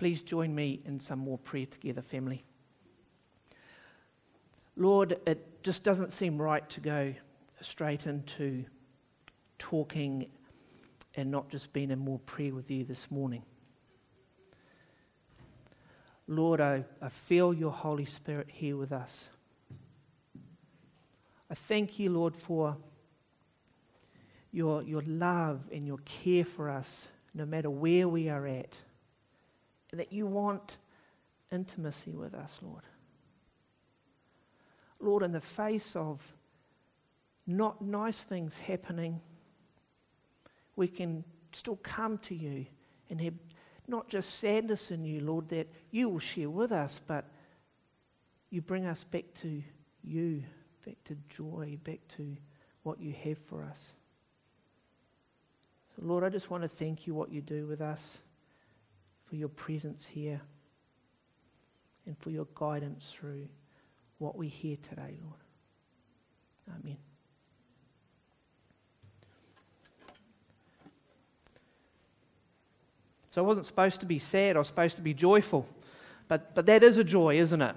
Please join me in some more prayer together, family. Lord, it just doesn't seem right to go straight into talking and not just being in more prayer with you this morning. Lord, I feel your Holy Spirit here with us. I thank you, Lord, for your love and your care for us, no matter where we are at, and that you want intimacy with us, Lord. Lord, in the face of not nice things happening, we can still come to you and have not just sadness in you, Lord, that you will share with us, but you bring us back to you, back to joy, back to what you have for us. So, Lord, I just want to thank you what you do with us, for your presence here, and for your guidance through what we hear today, Lord. Amen. So I wasn't supposed to be sad, I was supposed to be joyful. But that is a joy, isn't it?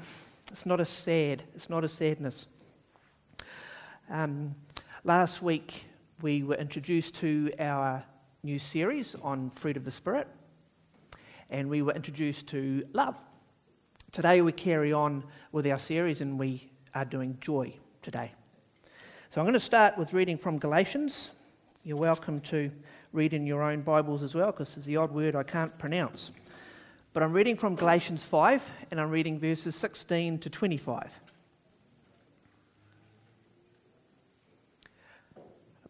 It's not a sad, it's not a sadness. Last week we were introduced to our new series on Fruit of the Spirit, and we were introduced to love. Today we carry on with our series and we are doing joy today. So I'm going to start with reading from Galatians. You're welcome to read in your own Bibles as well, because there's the odd word I can't pronounce. But I'm reading from Galatians 5, and I'm reading verses 16 to 25.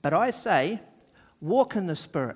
But I say, walk in the Spirit,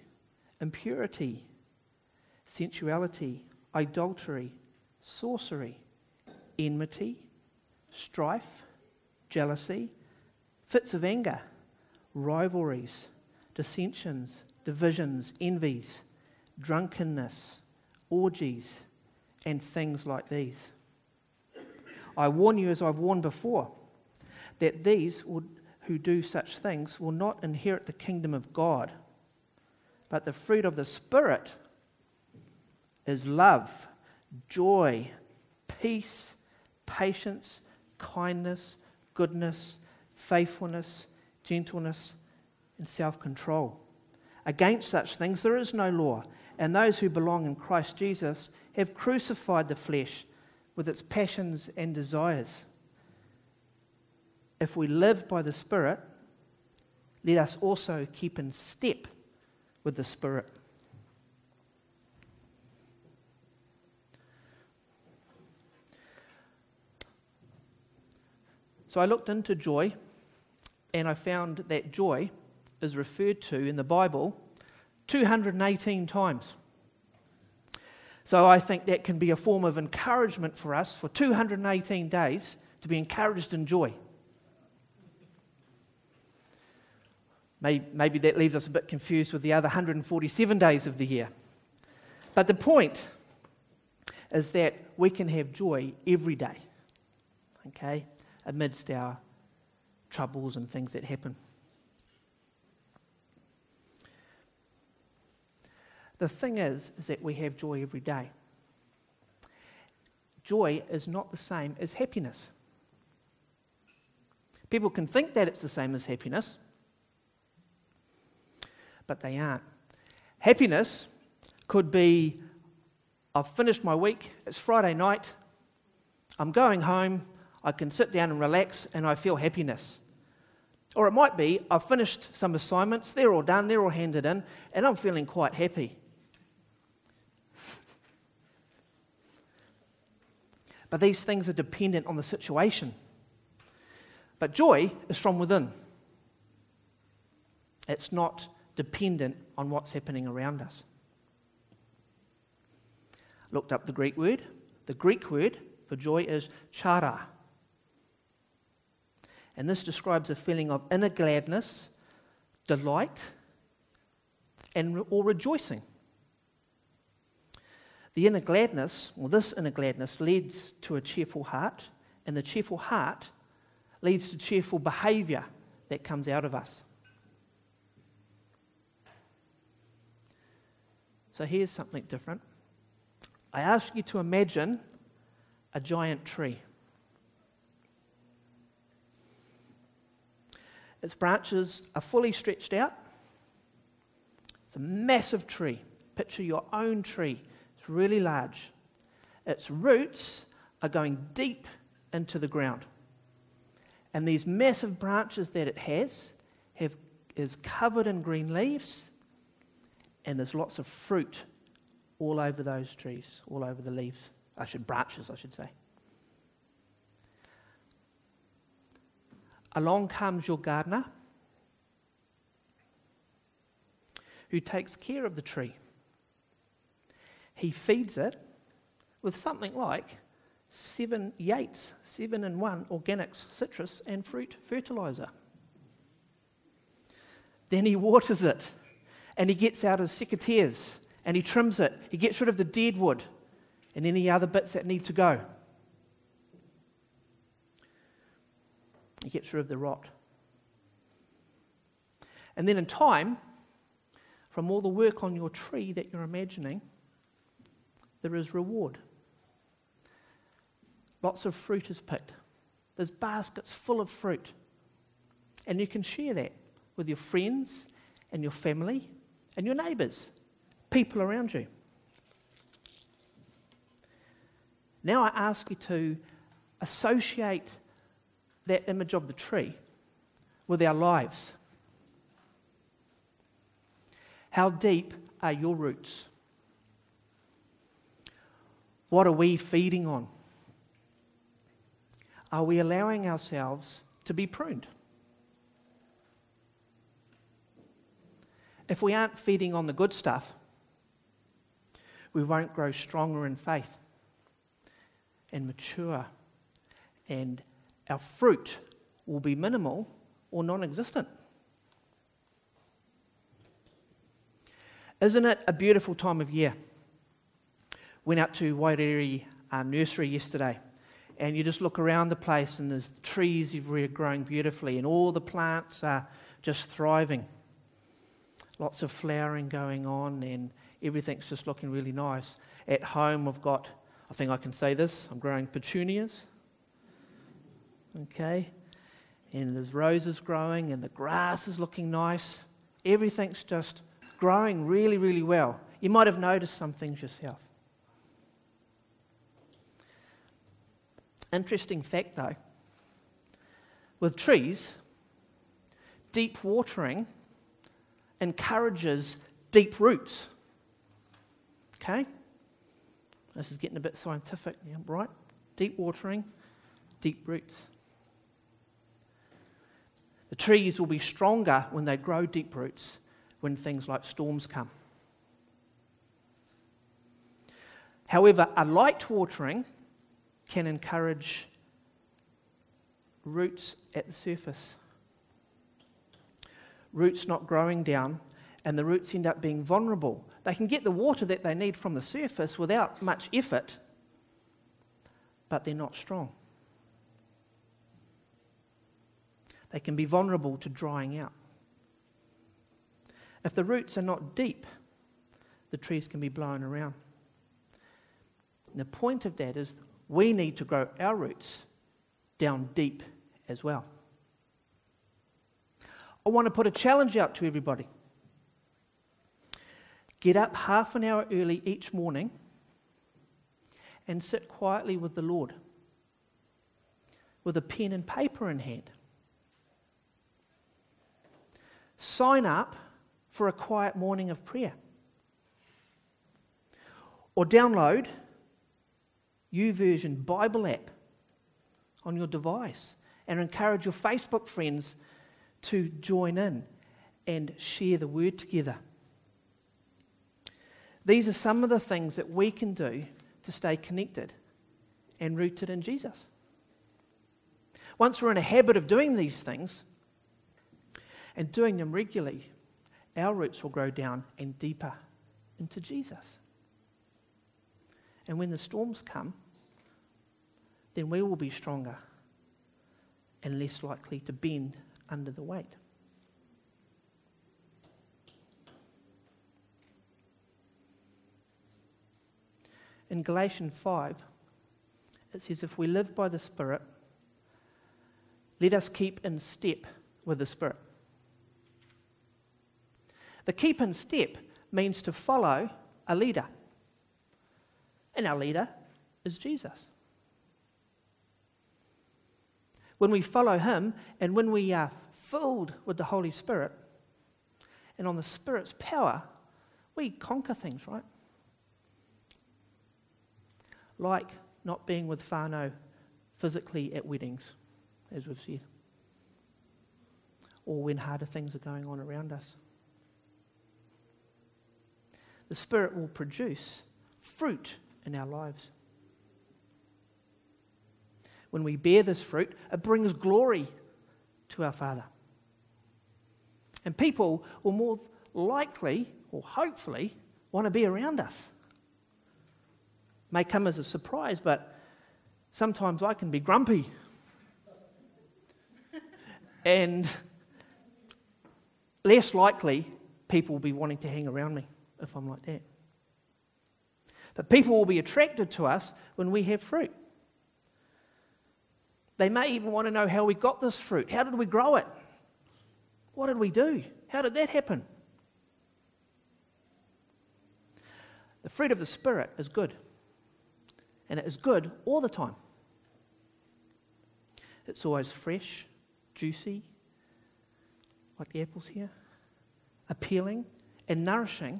impurity, sensuality, idolatry, sorcery, enmity, strife, jealousy, fits of anger, rivalries, dissensions, divisions, envies, drunkenness, orgies, and things like these. I warn you, as I've warned before, that these who do such things will not inherit the kingdom of God. But the fruit of the Spirit is love, joy, peace, patience, kindness, goodness, faithfulness, gentleness, and self-control. Against such things there is no law, and those who belong in Christ Jesus have crucified the flesh with its passions and desires. If we live by the Spirit, let us also keep in step with the Spirit. So I looked into joy, and I found that joy is referred to in the Bible 218 times. So I think that can be a form of encouragement for us for 218 days to be encouraged in joy. Maybe that leaves us a bit confused with the other 147 days of the year. But the point is that we can have joy every day, okay, amidst our troubles and things that happen. The thing is that we have joy every day. Joy is not the same as happiness. People can think that it's the same as happiness, but they aren't. Happiness could be, I've finished my week, it's Friday night, I'm going home, I can sit down and relax, and I feel happiness. Or it might be, I've finished some assignments, they're all done, they're all handed in, and I'm feeling quite happy. But these things are dependent on the situation. But joy is from within. It's not dependent on what's happening around us. Looked up the Greek word, The Greek word for joy is chara. And this describes a feeling of inner gladness, delight, and or rejoicing. The inner gladness, or this inner gladness, leads to a cheerful heart, and the cheerful heart leads to cheerful behavior that comes out of us. So here's something different. I ask you to imagine a giant tree. Its branches are fully stretched out. It's a massive tree. Picture your own tree. It's really large. Its roots are going deep into the ground. And these massive branches that it has is covered in green leaves, and there's lots of fruit all over those trees, all over the leaves. Branches. Along comes your gardener, who takes care of the tree. He feeds it with something like 7-in-1 organics, citrus and fruit fertilizer. Then he waters it, and he gets out his secateurs, and he trims it. He gets rid of the dead wood and any other bits that need to go. He gets rid of the rot. And then in time, from all the work on your tree that you're imagining, there is reward. Lots of fruit is picked. There's baskets full of fruit. And you can share that with your friends and your family and your neighbours, people around you. Now I ask you to associate that image of the tree with our lives. How deep are your roots? What are we feeding on? Are we allowing ourselves to be pruned? If we aren't feeding on the good stuff, we won't grow stronger in faith and mature, and our fruit will be minimal or non-existent. Isn't it a beautiful time of year? Went out to Wairere nursery yesterday, and you just look around the place, and there's trees everywhere growing beautifully, and all the plants are just thriving. Lots of flowering going on, and everything's just looking really nice. At home, I've got, I think I can say this, I'm growing petunias. Okay, and there's roses growing, and the grass is looking nice. Everything's just growing really, really well. You might have noticed some things yourself. Interesting fact though, with trees, deep watering encourages deep roots. Okay? This is getting a bit scientific now, right? Deep watering, deep roots. The trees will be stronger when they grow deep roots when things like storms come. However, a light watering can encourage roots at the surface. Roots not growing down, and the roots end up being vulnerable. They can get the water that they need from the surface without much effort, but they're not strong. They can be vulnerable to drying out. If the roots are not deep, the trees can be blown around. And the point of that is we need to grow our roots down deep as well. I want to put a challenge out to everybody. Get up half an hour early each morning and sit quietly with the Lord with a pen and paper in hand. Sign up for a quiet morning of prayer. Or download YouVersion Bible app on your device and encourage your Facebook friends to join in and share the word together. These are some of the things that we can do to stay connected and rooted in Jesus. Once we're in a habit of doing these things and doing them regularly, our roots will grow down and deeper into Jesus. And when the storms come, then we will be stronger and less likely to bend under the weight. In Galatians 5, it says, if we live by the Spirit, let us keep in step with the Spirit. The keep in step means to follow a leader. And our leader is Jesus. When we follow him and when we are filled with the Holy Spirit and on the Spirit's power, we conquer things, right? Like not being with whānau physically at weddings, as we've said, or when harder things are going on around us. The Spirit will produce fruit in our lives. When we bear this fruit, it brings glory to our Father. And people will more likely, or hopefully, want to be around us. May come as a surprise, but sometimes I can be grumpy. And less likely people will be wanting to hang around me if I'm like that. But people will be attracted to us when we have fruit. They may even want to know how we got this fruit. How did we grow it? What did we do? How did that happen? The fruit of the Spirit is good. And it is good all the time. It's always fresh, juicy, like the apples here, appealing and nourishing.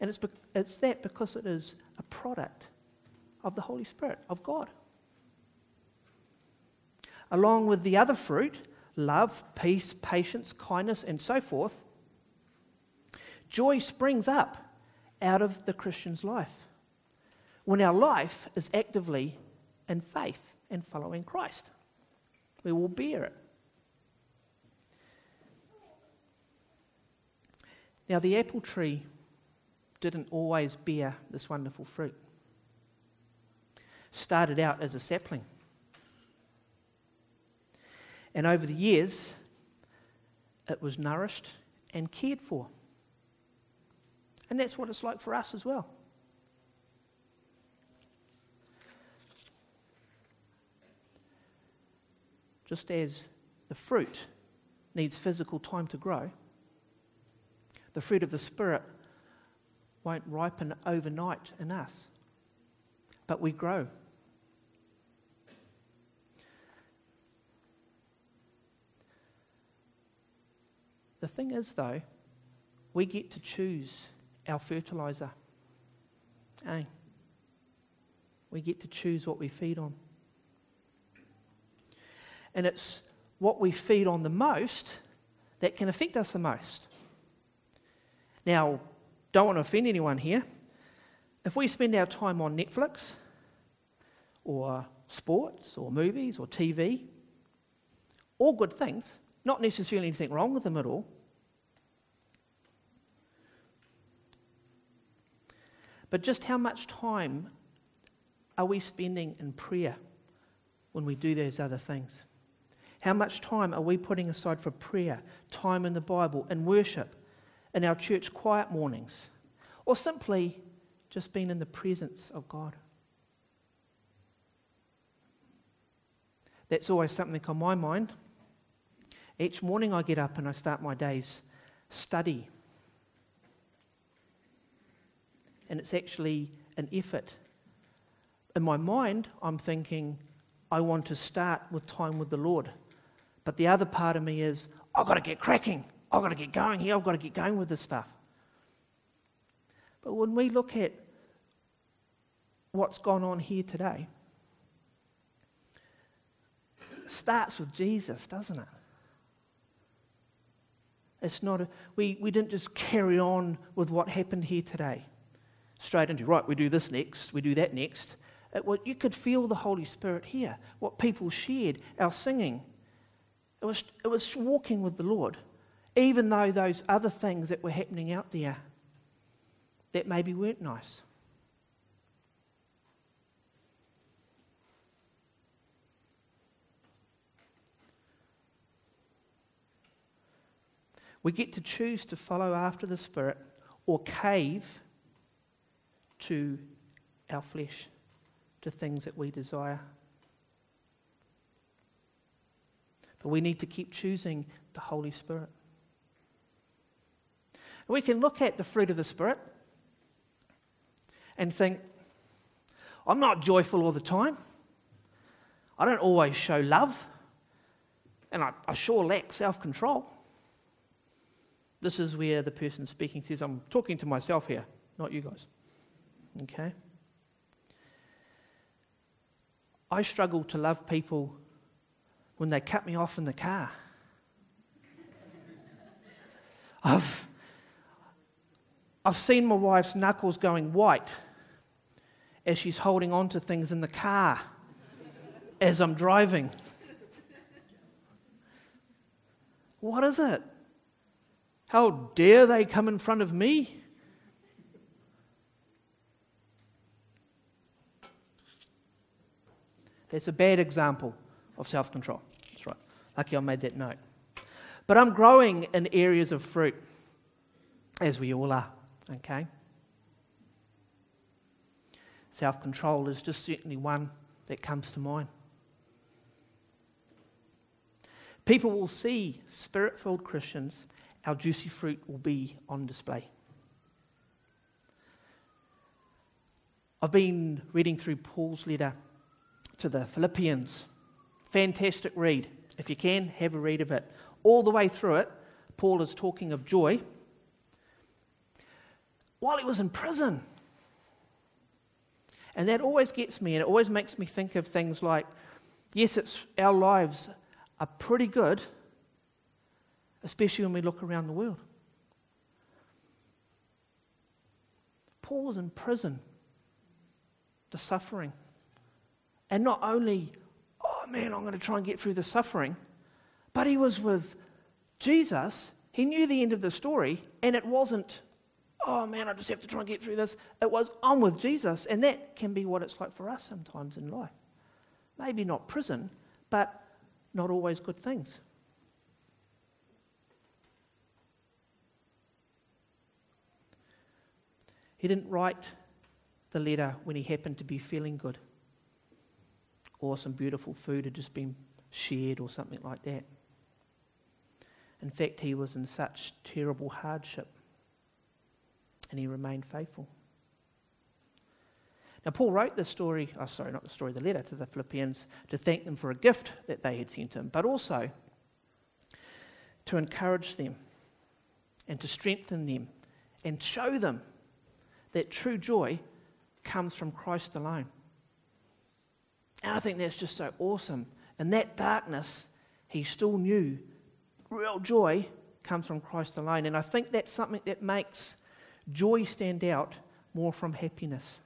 And it's that because it is a product of the Holy Spirit, of God. Along with the other fruit, love, peace, patience, kindness, and so forth, joy springs up out of the Christian's life when our life is actively in faith and following Christ. We will bear it. Now, the apple tree didn't always bear this wonderful fruit. Started out as a sapling. And over the years, it was nourished and cared for. And that's what it's like for us as well. Just as the fruit needs physical time to grow, the fruit of the Spirit won't ripen overnight in us, but we grow. The thing is, though, we get to choose our fertilizer. Eh? We get to choose what we feed on. And it's what we feed on the most that can affect us the most. Now, don't want to offend anyone here. If we spend our time on Netflix or sports or movies or TV, all good things, not necessarily anything wrong with them at all, but just how much time are we spending in prayer when we do those other things? How much time are we putting aside for prayer, time in the Bible, in worship, in our church quiet mornings, or simply just being in the presence of God? That's always something on my mind. Each morning I get up and I start my day's study. And it's actually an effort. In my mind, I'm thinking, I want to start with time with the Lord. But the other part of me is, I've got to get cracking. I've got to get going here. I've got to get going with this stuff. But when we look at what's gone on here today, it starts with Jesus, doesn't it? It's not we didn't just carry on with what happened here today. straight into, right, we do this next, we do that next. You could feel the Holy Spirit here, what people shared, our singing. It was walking with the Lord, even though those other things that were happening out there that maybe weren't nice. We get to choose to follow after the Spirit or cave to our flesh, to things that we desire. But we need to keep choosing the Holy Spirit. We can look at the fruit of the Spirit and think, I'm not joyful all the time. I don't always show love. And I sure lack self-control. This is where the person speaking says, I'm talking to myself here, not you guys. Okay? I struggle to love people when they cut me off in the car. I've seen my wife's knuckles going white as she's holding on to things in the car as I'm driving. What is it? How dare they come in front of me? That's a bad example of self-control. That's right. Lucky I made that note. But I'm growing in areas of fruit, as we all are, okay? Self-control is just certainly one that comes to mind. People will see Spirit-filled Christians. Our juicy fruit will be on display. I've been reading through Paul's letter to the Philippians. Fantastic read. If you can, have a read of it. All the way through it, Paul is talking of joy while he was in prison. And that always gets me, and it always makes me think of things like, yes, our lives are pretty good, especially when we look around the world. Paul was in prison, the suffering. And not only, oh man, I'm going to try and get through the suffering, but he was with Jesus. He knew the end of the story, and it wasn't, oh man, I just have to try and get through this. It was, I'm with Jesus, and that can be what it's like for us sometimes in life. Maybe not prison, but not always good things. He didn't write the letter when he happened to be feeling good or some beautiful food had just been shared or something like that. In fact, he was in such terrible hardship and he remained faithful. Now, Paul wrote the letter to the Philippians to thank them for a gift that they had sent him, but also to encourage them and to strengthen them and show them that true joy comes from Christ alone. And I think that's just so awesome. In that darkness, he still knew real joy comes from Christ alone. And I think that's something that makes joy stand out more from happiness.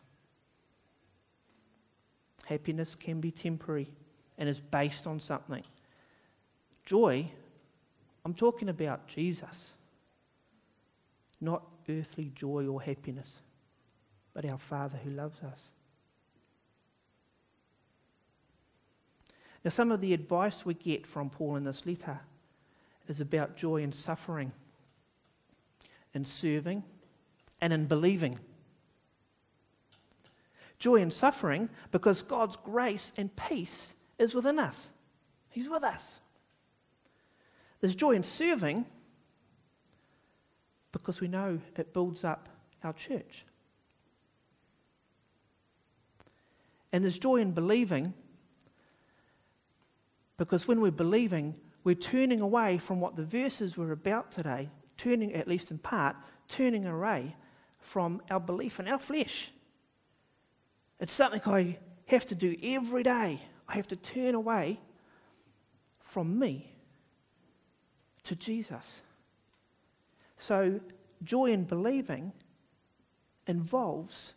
Happiness can be temporary and is based on something. Joy, I'm talking about Jesus, not earthly joy or happiness, but our Father who loves us. Now, some of the advice we get from Paul in this letter is about joy in suffering, in serving, and in believing. Joy in suffering because God's grace and peace is within us. He's with us. There's joy in serving because we know it builds up our church. And there's joy in believing, because when we're believing, we're turning away from what the verses were about today, turning away from our belief in our flesh. It's something I have to do every day. I have to turn away from me to Jesus. So joy in believing involves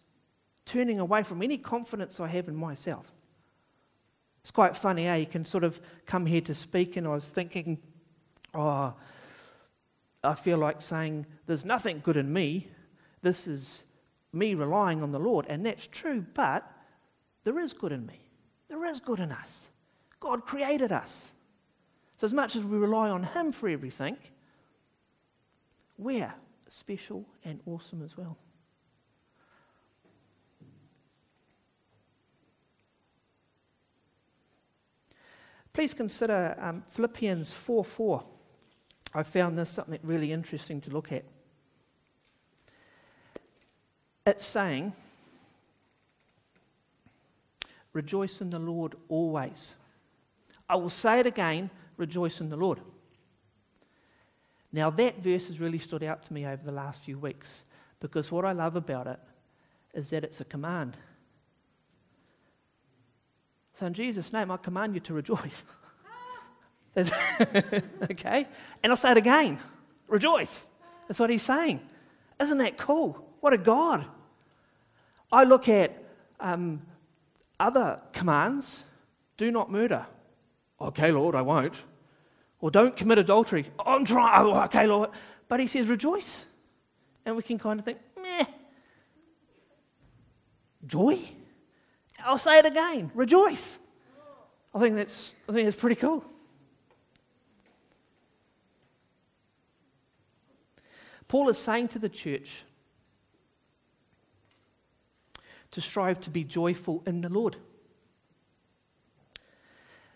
turning away from any confidence I have in myself. It's quite funny, eh? You can sort of come here to speak, and I was thinking, oh, I feel like saying, there's nothing good in me. This is me relying on the Lord. And that's true, but there is good in me. There is good in us. God created us. So as much as we rely on Him for everything, we're special and awesome as well. Please consider Philippians 4:4. I found this something really interesting to look at. It's saying, rejoice in the Lord always. I will say it again, rejoice in the Lord. Now that verse has really stood out to me over the last few weeks, because what I love about it is that it's a command. So in Jesus' name, I command you to rejoice. Okay? And I'll say it again. Rejoice. That's what he's saying. Isn't that cool? What a God. I look at other commands. Do not murder. Okay, Lord, I won't. Or don't commit adultery. I'm trying. Oh, okay, Lord. But he says rejoice. And we can kind of think, meh. Joy? I'll say it again. Rejoice. I think that's pretty cool. Paul is saying to the church to strive to be joyful in the Lord.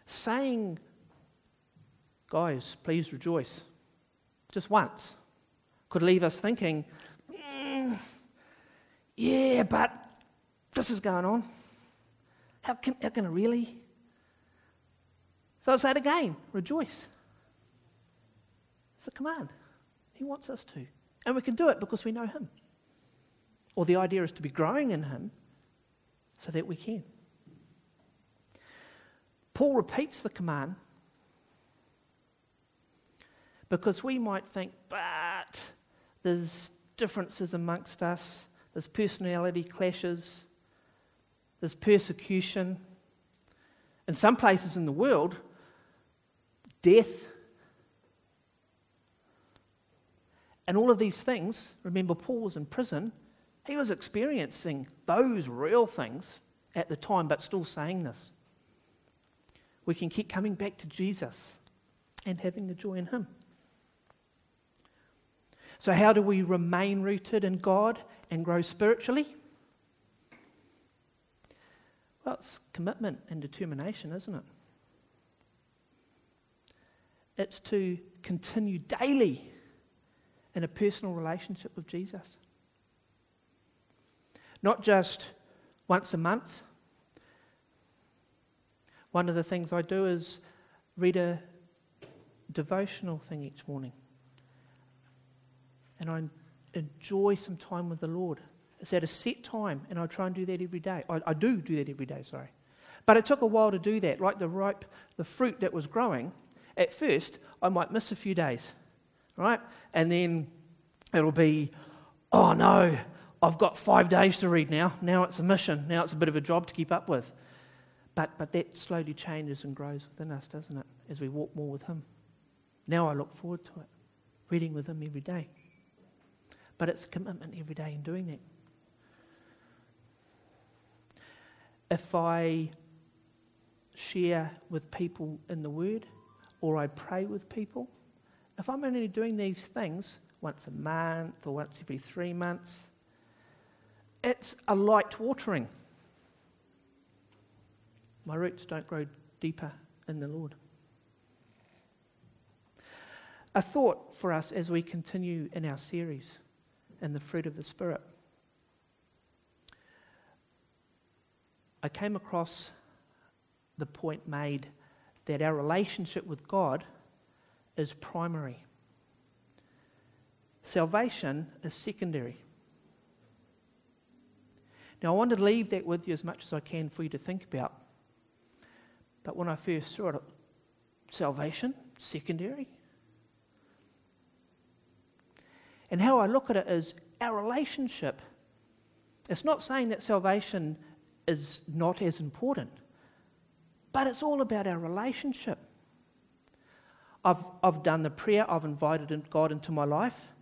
Saying, guys, please rejoice, just once, could leave us thinking, yeah, but this is going on. How can I really? So I'll say it again, rejoice. It's a command. He wants us to. And we can do it because we know Him. Or the idea is to be growing in Him so that we can. Paul repeats the command because we might think, but there's differences amongst us, there's personality clashes, there's persecution. In some places in the world, death. And all of these things, remember Paul was in prison, he was experiencing those real things at the time, but still saying this. We can keep coming back to Jesus and having the joy in Him. So how do we remain rooted in God and grow spiritually? Well, it's commitment and determination, isn't it? It's to continue daily in a personal relationship with Jesus. Not just once a month. One of the things I do is read a devotional thing each morning. And I enjoy some time with the Lord. It's at a set time, and I try and do that every day. I do that every day, sorry. But it took a while to do that. Like the fruit that was growing, at first, I might miss a few days, right? And then it'll be, oh no, I've got 5 days to read now. Now it's a mission. Now it's a bit of a job to keep up with. But that slowly changes and grows within us, doesn't it? As we walk more with Him. Now I look forward to it, reading with Him every day. But it's a commitment every day in doing that. If I share with people in the Word, or I pray with people, if I'm only doing these things once a month or once every 3 months, it's a light watering. My roots don't grow deeper in the Lord. A thought for us as we continue in our series in the Fruit of the Spirit. I came across the point made that our relationship with God is primary. Salvation is secondary. Now, I want to leave that with you as much as I can for you to think about. But when I first saw it, salvation, secondary. And how I look at it is our relationship It's not saying that salvation is not as important, but it's all about our relationship. I've done the prayer, I've invited God into my life,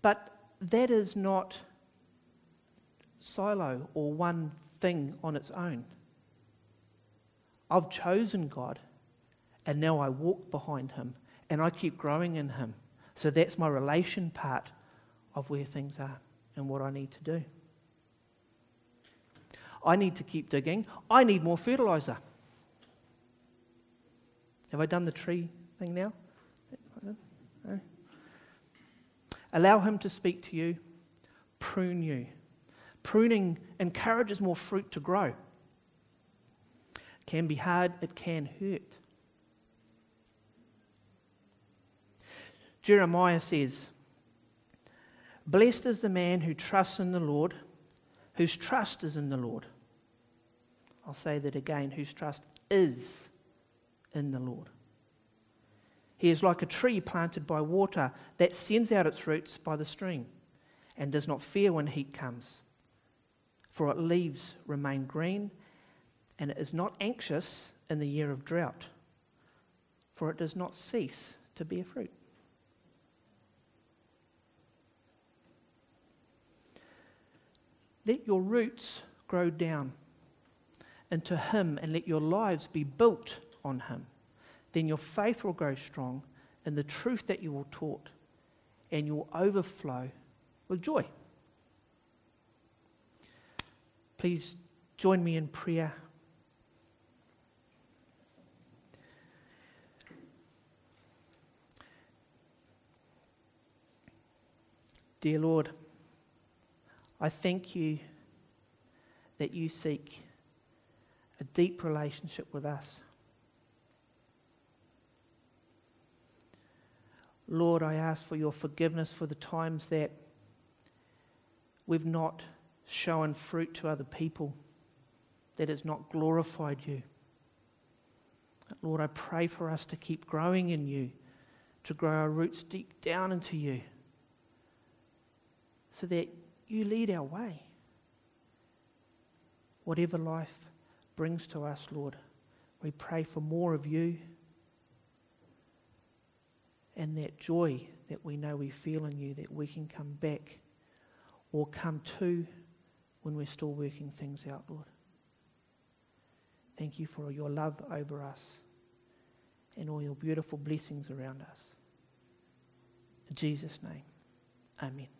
but that is not silo or one thing on its own. I've chosen God, and now I walk behind him, and I keep growing in him. So that's my relation part of where things are and what I need to do. I need to keep digging. I need more fertilizer. Have I done the tree thing now? No. Allow him to speak to you, prune you. Pruning encourages more fruit to grow. It can be hard, it can hurt. Jeremiah says, "Blessed is the man who trusts in the Lord, whose trust is in the Lord." I'll say that again, whose trust is in the Lord. He is like a tree planted by water that sends out its roots by the stream and does not fear when heat comes, for its leaves remain green, and it is not anxious in the year of drought, for it does not cease to bear fruit. Let your roots grow down into him, and let your lives be built on him. Then your faith will grow strong in the truth that you were taught, and you will overflow with joy. Please join me in prayer. Dear Lord, I thank you that you seek a deep relationship with us. Lord, I ask for your forgiveness for the times that we've not shown fruit to other people, that has not glorified you. Lord, I pray for us to keep growing in you, to grow our roots deep down into you, so that you lead our way. Whatever life brings to us, Lord, we pray for more of you and that joy that we know we feel in you, that we can come back or come to when we're still working things out, Lord. Thank you for your love over us and all your beautiful blessings around us. In Jesus' name, amen.